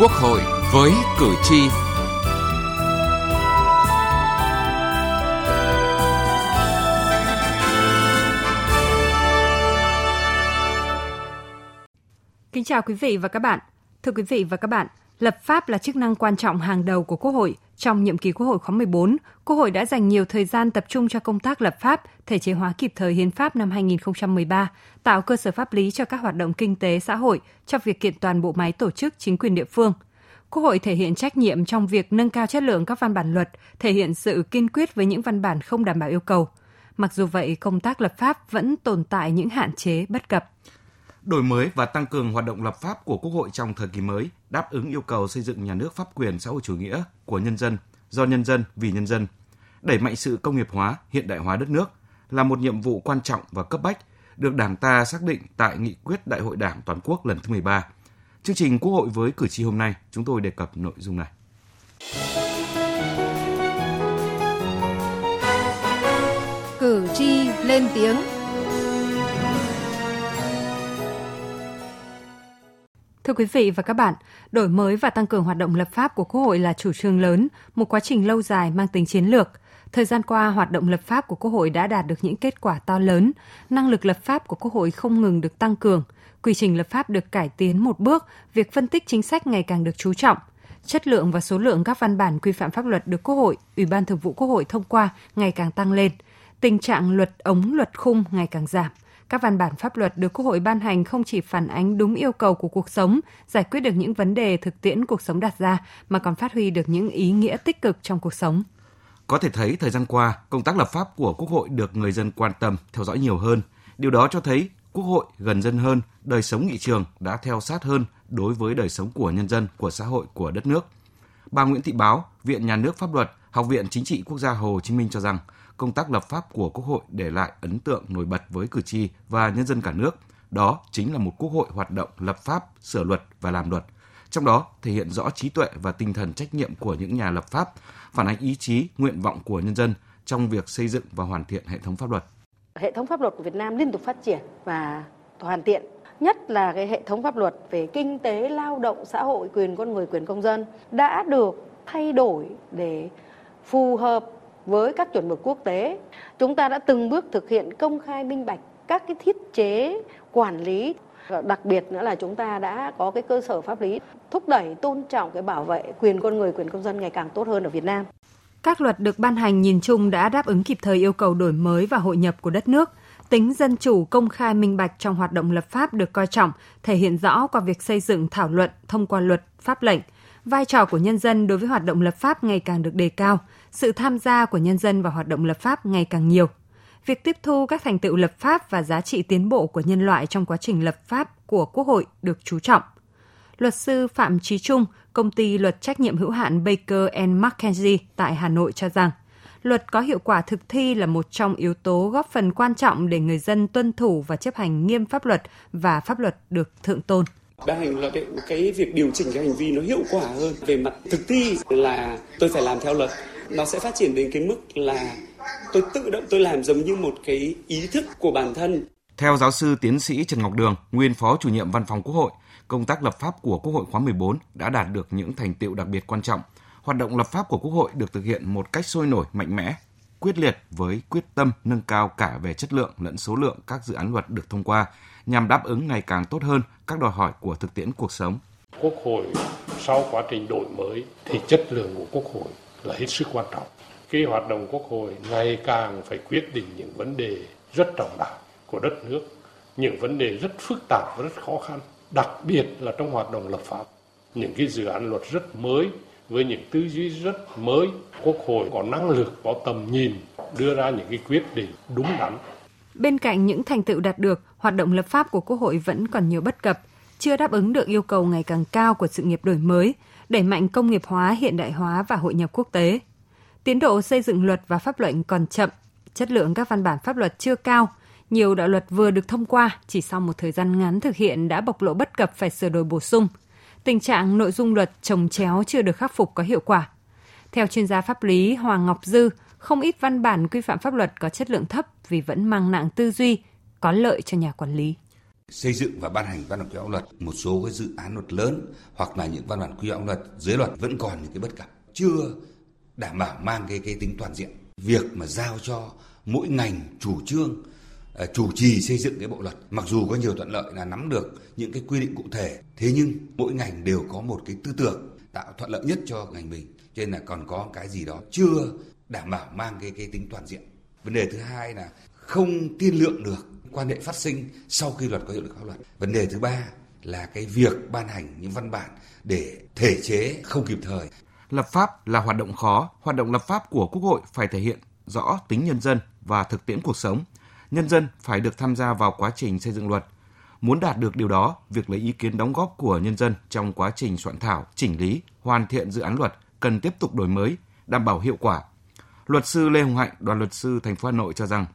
Quốc hội với cử tri. Kính chào quý vị và các bạn. Thưa quý vị và các bạn, lập pháp là chức năng quan trọng hàng đầu của Quốc hội. Trong nhiệm kỳ Quốc hội khóa 14, Quốc hội đã dành nhiều thời gian tập trung cho công tác lập pháp, thể chế hóa kịp thời Hiến pháp năm 2013, tạo cơ sở pháp lý cho các hoạt động kinh tế xã hội, cho việc kiện toàn bộ máy tổ chức chính quyền địa phương. Quốc hội thể hiện trách nhiệm trong việc nâng cao chất lượng các văn bản luật, thể hiện sự kiên quyết với những văn bản không đảm bảo yêu cầu. Mặc dù vậy, công tác lập pháp vẫn tồn tại những hạn chế bất cập. Đổi mới và tăng cường hoạt động lập pháp của Quốc hội trong thời kỳ mới, đáp ứng yêu cầu xây dựng nhà nước pháp quyền xã hội chủ nghĩa của nhân dân, do nhân dân, vì nhân dân. Đẩy mạnh sự công nghiệp hóa, hiện đại hóa đất nước là một nhiệm vụ quan trọng và cấp bách được Đảng ta xác định tại nghị quyết Đại hội Đảng toàn quốc lần thứ 13. Chương trình Quốc hội với cử tri hôm nay, chúng tôi đề cập nội dung này. Cử tri lên tiếng. Thưa quý vị và các bạn, đổi mới và tăng cường hoạt động lập pháp của Quốc hội là chủ trương lớn, một quá trình lâu dài mang tính chiến lược. Thời gian qua, hoạt động lập pháp của Quốc hội đã đạt được những kết quả to lớn, năng lực lập pháp của Quốc hội không ngừng được tăng cường, quy trình lập pháp được cải tiến một bước, việc phân tích chính sách ngày càng được chú trọng. Chất lượng và số lượng các văn bản quy phạm pháp luật được Quốc hội, Ủy ban Thường vụ Quốc hội thông qua ngày càng tăng lên, tình trạng luật ống luật khung ngày càng giảm. Các văn bản pháp luật được Quốc hội ban hành không chỉ phản ánh đúng yêu cầu của cuộc sống, giải quyết được những vấn đề thực tiễn cuộc sống đặt ra, mà còn phát huy được những ý nghĩa tích cực trong cuộc sống. Có thể thấy, thời gian qua, công tác lập pháp của Quốc hội được người dân quan tâm, theo dõi nhiều hơn. Điều đó cho thấy Quốc hội gần dân hơn, đời sống nghị trường đã theo sát hơn đối với đời sống của nhân dân, của xã hội, của đất nước. Bà Nguyễn Thị Báo, Viện Nhà nước Pháp luật, Học viện Chính trị Quốc gia Hồ Chí Minh cho rằng, công tác lập pháp của Quốc hội để lại ấn tượng nổi bật với cử tri và nhân dân cả nước. Đó chính là một Quốc hội hoạt động lập pháp, sửa luật và làm luật. Trong đó thể hiện rõ trí tuệ và tinh thần trách nhiệm của những nhà lập pháp, phản ánh ý chí, nguyện vọng của nhân dân trong việc xây dựng và hoàn thiện hệ thống pháp luật. Hệ thống pháp luật của Việt Nam liên tục phát triển và hoàn thiện, nhất là cái hệ thống pháp luật về kinh tế, lao động, xã hội, quyền con người, quyền công dân đã được thay đổi để phù hợp với các chuẩn mực quốc tế. Chúng ta đã từng bước thực hiện công khai minh bạch các cái thiết chế quản lý, đặc biệt nữa là chúng ta đã có cái cơ sở pháp lý thúc đẩy tôn trọng cái bảo vệ quyền con người, quyền công dân ngày càng tốt hơn ở Việt Nam. Các luật được ban hành nhìn chung đã đáp ứng kịp thời yêu cầu đổi mới và hội nhập của đất nước. Tính dân chủ, công khai, minh bạch trong hoạt động lập pháp được coi trọng, thể hiện rõ qua việc xây dựng, thảo luận, thông qua luật, pháp lệnh. Vai trò của nhân dân đối với hoạt động lập pháp ngày càng được đề cao, sự tham gia của nhân dân vào hoạt động lập pháp ngày càng nhiều. Việc tiếp thu các thành tựu lập pháp và giá trị tiến bộ của nhân loại trong quá trình lập pháp của Quốc hội được chú trọng. Luật sư Phạm Chí Trung, công ty luật trách nhiệm hữu hạn Baker & McKenzie tại Hà Nội cho rằng, luật có hiệu quả thực thi là một trong yếu tố góp phần quan trọng để người dân tuân thủ và chấp hành nghiêm pháp luật và pháp luật được thượng tôn. Ban hành luật cái việc điều chỉnh cái hành vi nó hiệu quả hơn. Về mặt thực thi là tôi phải làm theo luật. Nó sẽ phát triển đến cái mức là tôi tự động tôi làm giống như một cái ý thức của bản thân. Theo giáo sư tiến sĩ Trần Ngọc Đường, nguyên phó chủ nhiệm văn phòng Quốc hội, công tác lập pháp của Quốc hội khóa 14 đã đạt được những thành tựu đặc biệt quan trọng. Hoạt động lập pháp của Quốc hội được thực hiện một cách sôi nổi, mạnh mẽ, quyết liệt với quyết tâm nâng cao cả về chất lượng lẫn số lượng các dự án luật được thông qua, nhằm đáp ứng ngày càng tốt hơn các đòi hỏi của thực tiễn cuộc sống. Quốc hội sau quá trình đổi mới thì chất lượng của Quốc hội là hết sức quan trọng. Cái hoạt động Quốc hội ngày càng phải quyết định những vấn đề rất trọng đại của đất nước, những vấn đề rất phức tạp và rất khó khăn, đặc biệt là trong hoạt động lập pháp. Những cái dự án luật rất mới với những tư duy rất mới, Quốc hội có năng lực, có tầm nhìn đưa ra những cái quyết định đúng đắn. Bên cạnh những thành tựu đạt được, hoạt động lập pháp của Quốc hội vẫn còn nhiều bất cập, chưa đáp ứng được yêu cầu ngày càng cao của sự nghiệp đổi mới, đẩy mạnh công nghiệp hóa, hiện đại hóa và hội nhập quốc tế. Tiến độ xây dựng luật và pháp lệnh còn chậm, chất lượng các văn bản pháp luật chưa cao, nhiều đạo luật vừa được thông qua chỉ sau một thời gian ngắn thực hiện đã bộc lộ bất cập phải sửa đổi bổ sung. Tình trạng nội dung luật chồng chéo chưa được khắc phục có hiệu quả. Theo chuyên gia pháp lý Hoàng Ngọc Dư, không ít văn bản quy phạm pháp luật có chất lượng thấp vì vẫn mang nặng tư duy, có lợi cho nhà quản lý. xây dựng và ban hành văn bản quy phạm luật. Một số cái dự án luật lớn hoặc là những văn bản quy phạm luật dưới luật vẫn còn những cái bất cập, chưa đảm bảo mang cái tính toàn diện. Việc mà giao cho mỗi ngành chủ trương chủ trì xây dựng cái bộ luật, mặc dù có nhiều thuận lợi là nắm được những cái quy định cụ thể, thế nhưng mỗi ngành đều có một cái tư tưởng tạo thuận lợi nhất cho ngành mình, cho nên là còn có cái gì đó chưa đảm bảo mang cái tính toàn diện. Vấn đề thứ hai là không tiên lượng được quan hệ phát sinh sau khi luật có hiệu lực pháp luật. Vấn đề thứ ba là cái việc ban hành những văn bản để thể chế không kịp thời. Lập pháp là hoạt động khó, hoạt động lập pháp của Quốc hội phải thể hiện rõ tính nhân dân và thực tiễn cuộc sống. Nhân dân phải được tham gia vào quá trình xây dựng luật. Muốn đạt được điều đó, việc lấy ý kiến đóng góp của nhân dân trong quá trình soạn thảo, chỉnh lý, hoàn thiện dự án luật cần tiếp tục đổi mới, đảm bảo hiệu quả. Luật sư Lê Hồng Hạnh, đoàn luật sư thành phố Hà Nội cho rằng,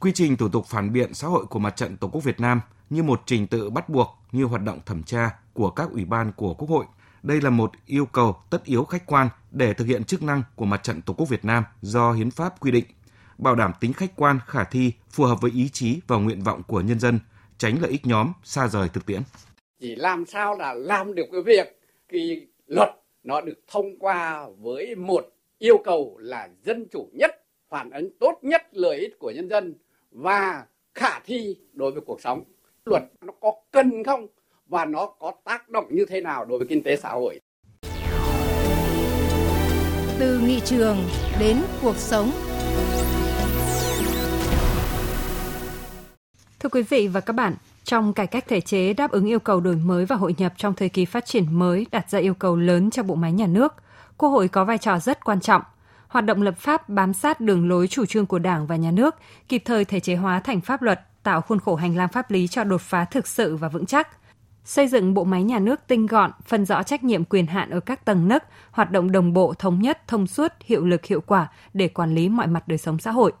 quy trình thủ tục phản biện xã hội của Mặt trận Tổ quốc Việt Nam như một trình tự bắt buộc như hoạt động thẩm tra của các ủy ban của Quốc hội. Đây là một yêu cầu tất yếu khách quan để thực hiện chức năng của Mặt trận Tổ quốc Việt Nam do Hiến pháp quy định, bảo đảm tính khách quan, khả thi, phù hợp với ý chí và nguyện vọng của nhân dân, tránh lợi ích nhóm xa rời thực tiễn. Chỉ làm sao là làm được cái việc cái luật nó được thông qua với một yêu cầu là dân chủ nhất, phản ánh tốt nhất lợi ích của nhân dân và khả thi đối với cuộc sống. Luật nó có cần không và nó có tác động như thế nào đối với kinh tế xã hội. Từ nghị trường đến cuộc sống. Thưa quý vị và các bạn, trong cải cách thể chế đáp ứng yêu cầu đổi mới và hội nhập trong thời kỳ phát triển mới đặt ra yêu cầu lớn cho bộ máy nhà nước, Quốc hội có vai trò rất quan trọng. Hoạt động lập pháp bám sát đường lối chủ trương của Đảng và Nhà nước, kịp thời thể chế hóa thành pháp luật, tạo khuôn khổ hành lang pháp lý cho đột phá thực sự và vững chắc. Xây dựng bộ máy nhà nước tinh gọn, phân rõ trách nhiệm quyền hạn ở các tầng nấc, hoạt động đồng bộ, thống nhất, thông suốt, hiệu lực, hiệu quả để quản lý mọi mặt đời sống xã hội.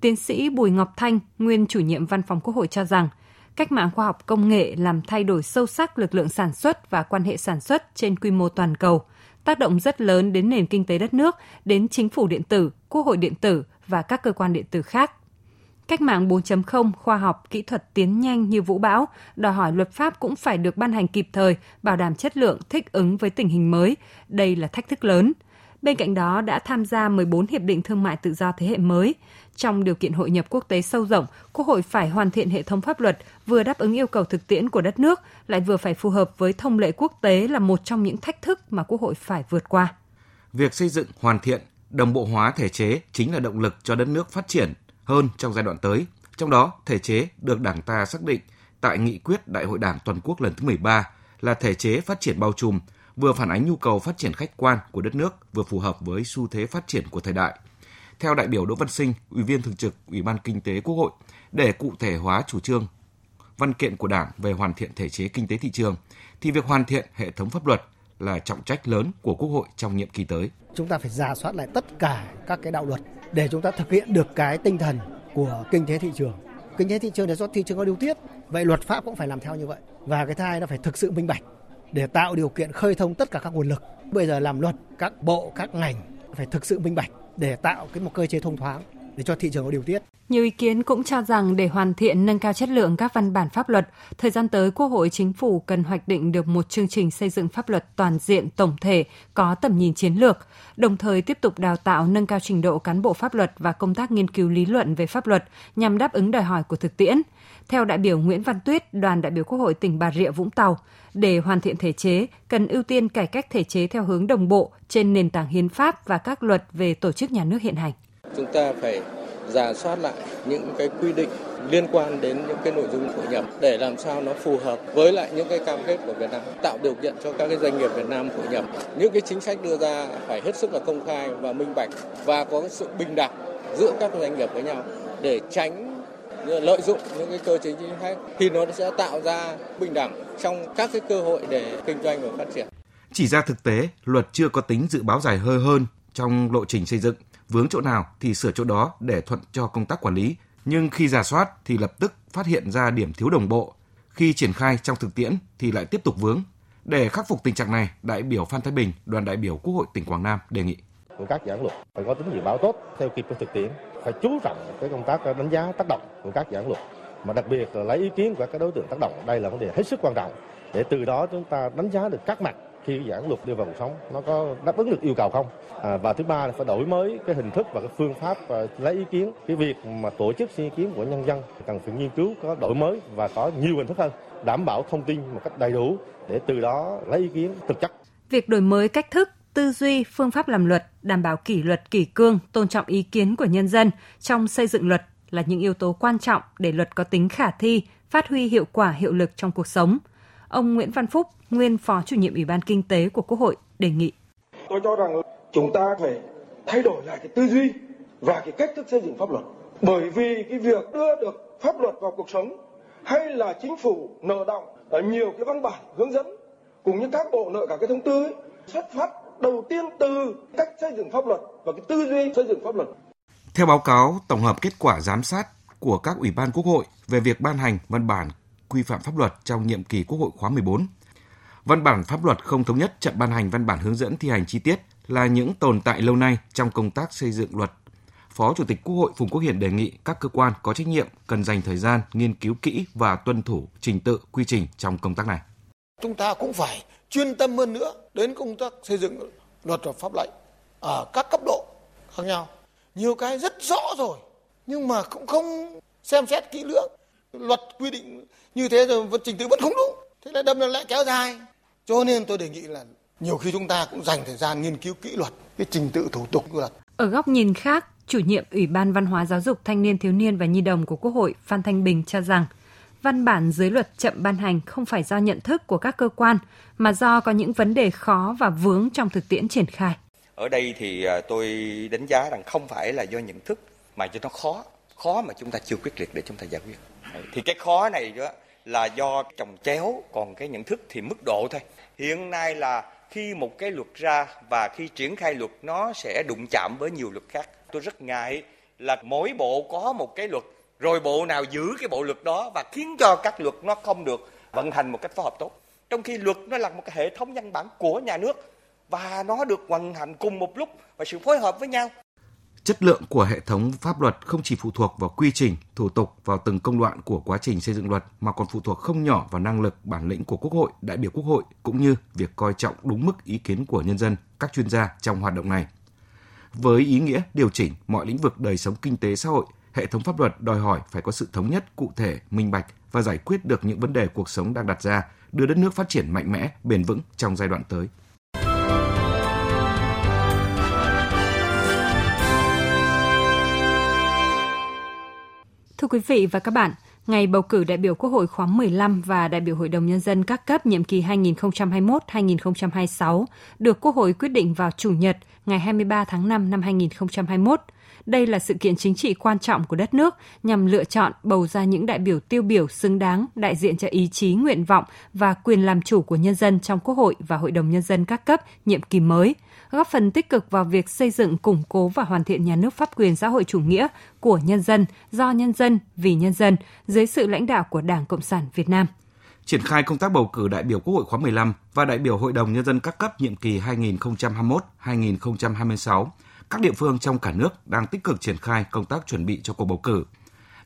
Tiến sĩ Bùi Ngọc Thanh, nguyên chủ nhiệm Văn phòng Quốc hội cho rằng, cách mạng khoa học công nghệ làm thay đổi sâu sắc lực lượng sản xuất và quan hệ sản xuất trên quy mô toàn cầu, tác động rất lớn đến nền kinh tế đất nước, đến chính phủ điện tử, quốc hội điện tử và các cơ quan điện tử khác. Cách mạng 4.0, khoa học, kỹ thuật tiến nhanh như vũ bão, đòi hỏi luật pháp cũng phải được ban hành kịp thời, bảo đảm chất lượng, thích ứng với tình hình mới. Đây là thách thức lớn. Bên cạnh đó đã tham gia 14 hiệp định thương mại tự do thế hệ mới. Trong điều kiện hội nhập quốc tế sâu rộng, Quốc hội phải hoàn thiện hệ thống pháp luật vừa đáp ứng yêu cầu thực tiễn của đất nước, lại vừa phải phù hợp với thông lệ quốc tế là một trong những thách thức mà Quốc hội phải vượt qua. Việc xây dựng, hoàn thiện, đồng bộ hóa thể chế chính là động lực cho đất nước phát triển hơn trong giai đoạn tới. Trong đó, thể chế được Đảng ta xác định tại nghị quyết Đại hội Đảng toàn quốc lần thứ 13 là thể chế phát triển bao trùm, vừa phản ánh nhu cầu phát triển khách quan của đất nước, vừa phù hợp với xu thế phát triển của thời đại. Theo đại biểu Đỗ Văn Sinh, Ủy viên Thường trực Ủy ban Kinh tế Quốc hội, để cụ thể hóa chủ trương văn kiện của Đảng về hoàn thiện thể chế kinh tế thị trường, thì việc hoàn thiện hệ thống pháp luật là trọng trách lớn của Quốc hội trong nhiệm kỳ tới. Chúng ta phải rà soát lại tất cả các cái đạo luật để chúng ta thực hiện được cái tinh thần của kinh tế thị trường. Kinh tế thị trường là do thị trường có điều tiết, vậy luật pháp cũng phải làm theo như vậy. Và cái thai nó phải thực sự minh bạch để tạo điều kiện khơi thông tất cả các nguồn lực. Bây giờ làm luật, các bộ, các ngành phải thực sự minh bạch để tạo một cơ chế thông thoáng để cho thị trường có điều tiết. Nhiều ý kiến cũng cho rằng để hoàn thiện nâng cao chất lượng các văn bản pháp luật, thời gian tới Quốc hội, Chính phủ cần hoạch định được một chương trình xây dựng pháp luật toàn diện, tổng thể, có tầm nhìn chiến lược, đồng thời tiếp tục đào tạo nâng cao trình độ cán bộ pháp luật và công tác nghiên cứu lý luận về pháp luật nhằm đáp ứng đòi hỏi của thực tiễn. Theo đại biểu Nguyễn Văn Tuyết, đoàn đại biểu Quốc hội tỉnh Bà Rịa - Vũng Tàu, để hoàn thiện thể chế, cần ưu tiên cải cách thể chế theo hướng đồng bộ trên nền tảng hiến pháp và các luật về tổ chức nhà nước hiện hành. Chúng ta phải rà soát lại những cái quy định liên quan đến những cái nội dung hội nhập để làm sao nó phù hợp với lại những cái cam kết của Việt Nam, tạo điều kiện cho các cái doanh nghiệp Việt Nam hội nhập. Những cái chính sách đưa ra phải hết sức là công khai và minh bạch và có sự bình đẳng giữa các doanh nghiệp với nhau để tránh lợi dụng những cái cơ chế chính sách thì nó sẽ tạo ra bình đẳng trong các cái cơ hội để kinh doanh và phát triển. Chỉ ra thực tế, luật chưa có tính dự báo dài hơi hơn trong lộ trình xây dựng, vướng chỗ nào thì sửa chỗ đó để thuận cho công tác quản lý, nhưng khi rà soát thì lập tức phát hiện ra điểm thiếu đồng bộ, khi triển khai trong thực tiễn thì lại tiếp tục vướng. Để khắc phục tình trạng này, đại biểu Phan Thái Bình, đoàn đại biểu Quốc hội tỉnh Quảng Nam đề nghị của các dự án luật phải có tính dự báo tốt theo kịp với thực tiễn, phải chú trọng cái công tác đánh giá tác động của các dự án luật mà đặc biệt là lấy ý kiến của các đối tượng tác động. Đây là vấn đề hết sức quan trọng để từ đó chúng ta đánh giá được các mặt khi dự án luật đưa vào cuộc sống nó có đáp ứng được yêu cầu không. Và thứ ba là phải đổi mới cái hình thức và cái phương pháp lấy ý kiến. Cái việc mà tổ chức xin ý kiến của nhân dân cần phải nghiên cứu có đổi mới và có nhiều hình thức hơn, đảm bảo thông tin một cách đầy đủ để từ đó lấy ý kiến thực chất. Việc đổi mới cách thức, tư duy, phương pháp làm luật, đảm bảo kỷ luật, kỷ cương, tôn trọng ý kiến của nhân dân trong xây dựng luật là những yếu tố quan trọng để luật có tính khả thi, phát huy hiệu quả, hiệu lực trong cuộc sống. Ông Nguyễn Văn Phúc, nguyên Phó Chủ nhiệm Ủy ban Kinh tế của Quốc hội đề nghị. Tôi cho rằng chúng ta phải thay đổi lại cái tư duy và cái cách thức xây dựng pháp luật. Bởi vì cái việc đưa được pháp luật vào cuộc sống hay là chính phủ nợ đọng ở nhiều cái văn bản hướng dẫn cùng những các bộ nợ cả cái thông tư ấy, xuất phát đầu tiên từ cách xây dựng pháp luật và cái tư duy xây dựng pháp luật. Theo báo cáo tổng hợp kết quả giám sát của các ủy ban Quốc hội về việc ban hành văn bản quy phạm pháp luật trong nhiệm kỳ Quốc hội khóa 14. Văn bản pháp luật không thống nhất, chậm ban hành văn bản hướng dẫn thi hành chi tiết là những tồn tại lâu nay trong công tác xây dựng luật. Phó Chủ tịch Quốc hội Phùng Quốc Hiển đề nghị các cơ quan có trách nhiệm cần dành thời gian nghiên cứu kỹ và tuân thủ trình tự, quy trình trong công tác này. Chúng ta cũng phải chuyên tâm hơn nữa đến công tác xây dựng luật và pháp lệnh ở các cấp độ khác nhau. Nhiều cái rất rõ rồi nhưng mà cũng không xem xét kỹ lưỡng. Luật quy định như thế rồi trình tự vẫn không đúng. Thế là đâm ra lại kéo dài. Cho nên tôi đề nghị là nhiều khi chúng ta cũng dành thời gian nghiên cứu kỹ luật, cái trình tự thủ tục của luật. Ở góc nhìn khác, Chủ nhiệm Ủy ban Văn hóa Giáo dục Thanh niên, Thiếu niên và Nhi đồng của Quốc hội Phan Thái Bình cho rằng văn bản dưới luật chậm ban hành không phải do nhận thức của các cơ quan mà do có những vấn đề khó và vướng trong thực tiễn triển khai. Ở đây thì tôi đánh giá rằng không phải là do nhận thức mà do nó khó mà chúng ta chưa quyết liệt để chúng ta giải quyết. Thì cái khó này đó là do chồng chéo, còn cái nhận thức thì mức độ thôi. Hiện nay là khi một cái luật ra và khi triển khai luật nó sẽ đụng chạm với nhiều luật khác. Tôi rất ngại là mỗi bộ có một cái luật, rồi bộ nào giữ cái bộ luật đó và khiến cho các luật nó không được vận hành một cách phối hợp tốt. Trong khi luật nó là một cái hệ thống văn bản của nhà nước và nó được vận hành cùng một lúc và sự phối hợp với nhau. Chất lượng của hệ thống pháp luật không chỉ phụ thuộc vào quy trình, thủ tục, vào từng công đoạn của quá trình xây dựng luật mà còn phụ thuộc không nhỏ vào năng lực, bản lĩnh của Quốc hội, đại biểu Quốc hội cũng như việc coi trọng đúng mức ý kiến của nhân dân, các chuyên gia trong hoạt động này. Với ý nghĩa điều chỉnh mọi lĩnh vực đời sống kinh tế xã hội, hệ thống pháp luật đòi hỏi phải có sự thống nhất, cụ thể, minh bạch và giải quyết được những vấn đề cuộc sống đang đặt ra, đưa đất nước phát triển mạnh mẽ, bền vững trong giai đoạn tới. Thưa quý vị và các bạn, ngày bầu cử đại biểu Quốc hội khóa 15 và đại biểu Hội đồng Nhân dân các cấp nhiệm kỳ 2021-2026 được Quốc hội quyết định vào Chủ nhật ngày 23 tháng 5 năm 2021. Đây là sự kiện chính trị quan trọng của đất nước nhằm lựa chọn bầu ra những đại biểu tiêu biểu xứng đáng, đại diện cho ý chí, nguyện vọng và quyền làm chủ của nhân dân trong Quốc hội và Hội đồng Nhân dân các cấp nhiệm kỳ mới, góp phần tích cực vào việc xây dựng, củng cố và hoàn thiện nhà nước pháp quyền xã hội chủ nghĩa của nhân dân, do nhân dân, vì nhân dân, dưới sự lãnh đạo của Đảng Cộng sản Việt Nam. Triển khai công tác bầu cử đại biểu Quốc hội khóa 15 và đại biểu Hội đồng Nhân dân các cấp nhiệm kỳ 2021-2026, các địa phương trong cả nước đang tích cực triển khai công tác chuẩn bị cho cuộc bầu cử.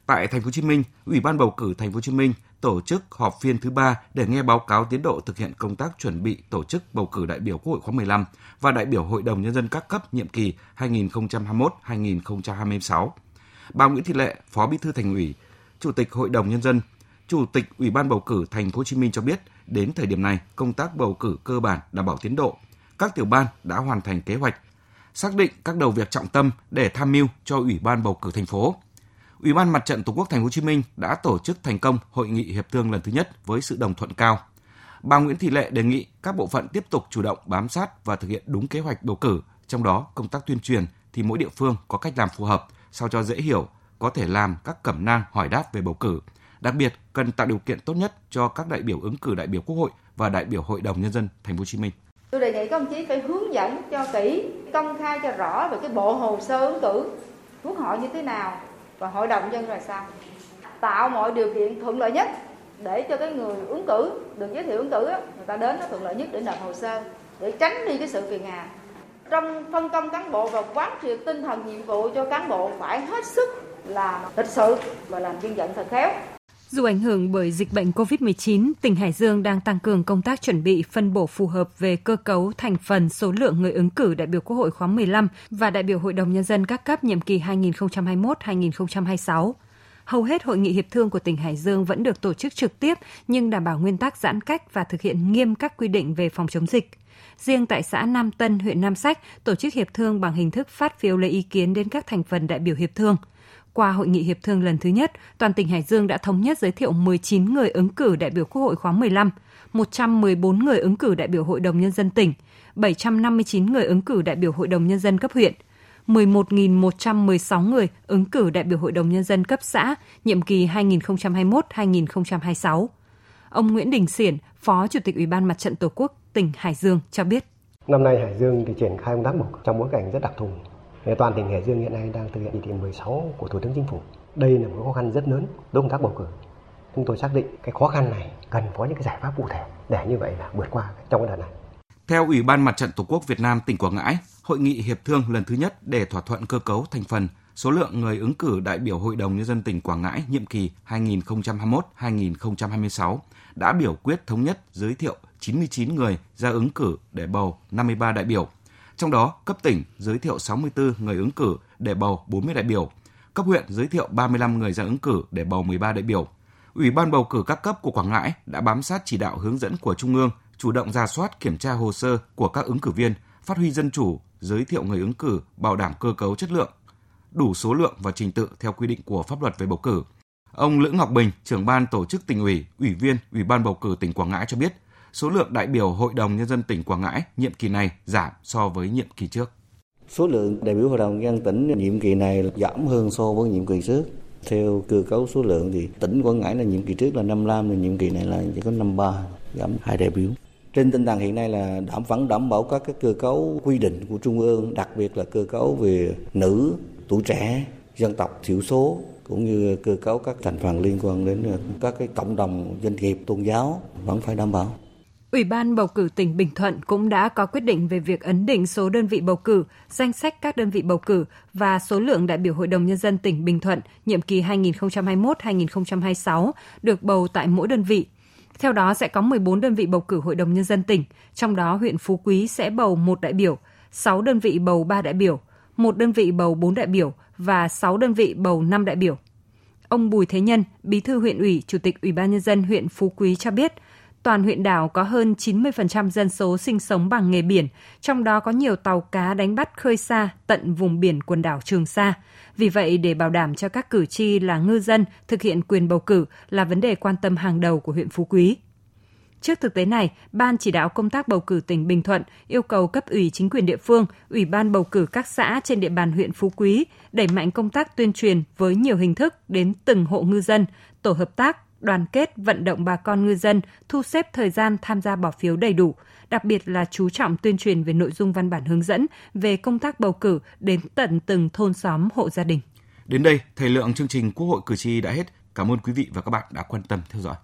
Tại Thành phố Hồ Chí Minh, Ủy ban bầu cử Thành phố Hồ Chí Minh tổ chức họp phiên thứ 3 để nghe báo cáo tiến độ thực hiện công tác chuẩn bị tổ chức bầu cử đại biểu Quốc hội khóa 15 và đại biểu Hội đồng Nhân dân các cấp nhiệm kỳ 2021-2026. Bà Nguyễn Thị Lệ, Phó Bí thư Thành ủy, Chủ tịch Hội đồng Nhân dân, Chủ tịch Ủy ban bầu cử Thành phố Hồ Chí Minh cho biết, đến thời điểm này, công tác bầu cử cơ bản đảm bảo tiến độ. Các tiểu ban đã hoàn thành kế hoạch, xác định các đầu việc trọng tâm để tham mưu cho Ủy ban bầu cử thành phố. Ủy ban Mặt trận Tổ quốc Thành phố Hồ Chí Minh đã tổ chức thành công hội nghị hiệp thương lần thứ nhất với sự đồng thuận cao. Bà Nguyễn Thị Lệ đề nghị các bộ phận tiếp tục chủ động bám sát và thực hiện đúng kế hoạch bầu cử, trong đó công tác tuyên truyền thì mỗi địa phương có cách làm phù hợp, sao cho dễ hiểu, có thể làm các cẩm nang hỏi đáp về bầu cử. Đặc biệt cần tạo điều kiện tốt nhất cho các đại biểu ứng cử đại biểu Quốc hội và đại biểu Hội đồng Nhân dân Thành phố Hồ Chí Minh. Tôi đề nghị các ông chí phải hướng dẫn cho kỹ, công khai cho rõ về cái bộ hồ sơ ứng cử Quốc hội như thế nào và Hội đồng dân là sao, tạo mọi điều kiện thuận lợi nhất để cho cái người ứng cử được giới thiệu ứng cử đó, người ta đến nó thuận lợi nhất để nộp hồ sơ, để tránh đi cái sự phiền hà. Trong phân công cán bộ và quán triệt tinh thần nhiệm vụ cho cán bộ phải hết sức làm lịch sự và làm dân vận thật khéo. Dù ảnh hưởng bởi dịch bệnh COVID-19, tỉnh Hải Dương đang tăng cường công tác chuẩn bị phân bổ phù hợp về cơ cấu, thành phần, số lượng người ứng cử đại biểu Quốc hội khóa 15 và đại biểu Hội đồng Nhân dân các cấp nhiệm kỳ 2021-2026. Hầu hết hội nghị hiệp thương của tỉnh Hải Dương vẫn được tổ chức trực tiếp nhưng đảm bảo nguyên tắc giãn cách và thực hiện nghiêm các quy định về phòng chống dịch. Riêng tại xã Nam Tân, huyện Nam Sách, tổ chức hiệp thương bằng hình thức phát phiếu lấy ý kiến đến các thành phần đại biểu hiệp thương. Qua hội nghị hiệp thương lần thứ nhất, toàn tỉnh Hải Dương đã thống nhất giới thiệu 19 người ứng cử đại biểu Quốc hội khóa 15, 114 người ứng cử đại biểu Hội đồng Nhân dân tỉnh, 759 người ứng cử đại biểu Hội đồng Nhân dân cấp huyện, 11.116 người ứng cử đại biểu Hội đồng Nhân dân cấp xã, nhiệm kỳ 2021-2026. Ông Nguyễn Đình Xiển, Phó Chủ tịch Ủy ban Mặt trận Tổ quốc tỉnh Hải Dương cho biết. Năm nay Hải Dương thì triển khai công tác bầu cử trong bối cảnh rất đặc thù. Toàn tỉnh Hải Dương hiện nay đang thực hiện chỉ thị 16 của Thủ tướng Chính phủ. Đây là một khó khăn rất lớn đối với công tác bầu cử. Chúng tôi xác định cái khó khăn này cần có những cái giải pháp cụ thể để như vậy là vượt qua trong cái đợt này. Theo Ủy ban Mặt trận Tổ quốc Việt Nam tỉnh Quảng Ngãi, hội nghị hiệp thương lần thứ nhất để thỏa thuận cơ cấu, thành phần, số lượng người ứng cử đại biểu Hội đồng Nhân dân tỉnh Quảng Ngãi nhiệm kỳ 2021-2026 đã biểu quyết thống nhất giới thiệu 99 người ra ứng cử để bầu 53 đại biểu. Trong đó, cấp tỉnh giới thiệu 64 người ứng cử để bầu 40 đại biểu, cấp huyện giới thiệu 35 người ra ứng cử để bầu 13 đại biểu. Ủy ban bầu cử các cấp của Quảng Ngãi đã bám sát chỉ đạo hướng dẫn của Trung ương, chủ động rà soát kiểm tra hồ sơ của các ứng cử viên, phát huy dân chủ, giới thiệu người ứng cử bảo đảm cơ cấu chất lượng, đủ số lượng và trình tự theo quy định của pháp luật về bầu cử. Ông Lữ Ngọc Bình, trưởng ban tổ chức tỉnh ủy, ủy viên Ủy ban bầu cử tỉnh Quảng Ngãi cho biết, số lượng đại biểu Hội đồng Nhân dân tỉnh Quảng Ngãi nhiệm kỳ này giảm so với nhiệm kỳ trước. Số lượng đại biểu Hội đồng Nhân dân tỉnh nhiệm kỳ này giảm hơn so với nhiệm kỳ trước. Theo cơ cấu số lượng thì tỉnh Quảng Ngãi là nhiệm kỳ trước là 55, là nhiệm kỳ này là chỉ có 53, giảm 2 đại biểu. Trên tinh thần hiện nay là đảm bảo các cái cơ cấu quy định của Trung ương, đặc biệt là cơ cấu về nữ, tuổi trẻ, dân tộc thiểu số, cũng như cơ cấu các thành phần liên quan đến các cái cộng đồng doanh nghiệp, tôn giáo vẫn phải đảm bảo. Ủy ban bầu cử tỉnh Bình Thuận cũng đã có quyết định về việc ấn định số đơn vị bầu cử, danh sách các đơn vị bầu cử và số lượng đại biểu Hội đồng Nhân dân tỉnh Bình Thuận nhiệm kỳ 2021-2026 được bầu tại mỗi đơn vị. Theo đó sẽ có 14 đơn vị bầu cử Hội đồng Nhân dân tỉnh, trong đó huyện Phú Quý sẽ bầu 1 đại biểu, 6 đơn vị bầu 3 đại biểu, 1 đơn vị bầu 4 đại biểu và 6 đơn vị bầu 5 đại biểu. Ông Bùi Thế Nhân, Bí thư huyện ủy, Chủ tịch Ủy ban Nhân dân huyện Phú Quý cho biết, toàn huyện đảo có hơn 90% dân số sinh sống bằng nghề biển, trong đó có nhiều tàu cá đánh bắt khơi xa tận vùng biển quần đảo Trường Sa. Vì vậy, để bảo đảm cho các cử tri là ngư dân thực hiện quyền bầu cử là vấn đề quan tâm hàng đầu của huyện Phú Quý. Trước thực tế này, Ban chỉ đạo công tác bầu cử tỉnh Bình Thuận yêu cầu cấp ủy chính quyền địa phương, Ủy ban bầu cử các xã trên địa bàn huyện Phú Quý đẩy mạnh công tác tuyên truyền với nhiều hình thức đến từng hộ ngư dân, tổ hợp tác, đoàn kết vận động bà con ngư dân thu xếp thời gian tham gia bỏ phiếu đầy đủ, đặc biệt là chú trọng tuyên truyền về nội dung văn bản hướng dẫn về công tác bầu cử đến tận từng thôn xóm hộ gia đình. Đến đây, thời lượng chương trình Quốc hội cử tri đã hết. Cảm ơn quý vị và các bạn đã quan tâm theo dõi.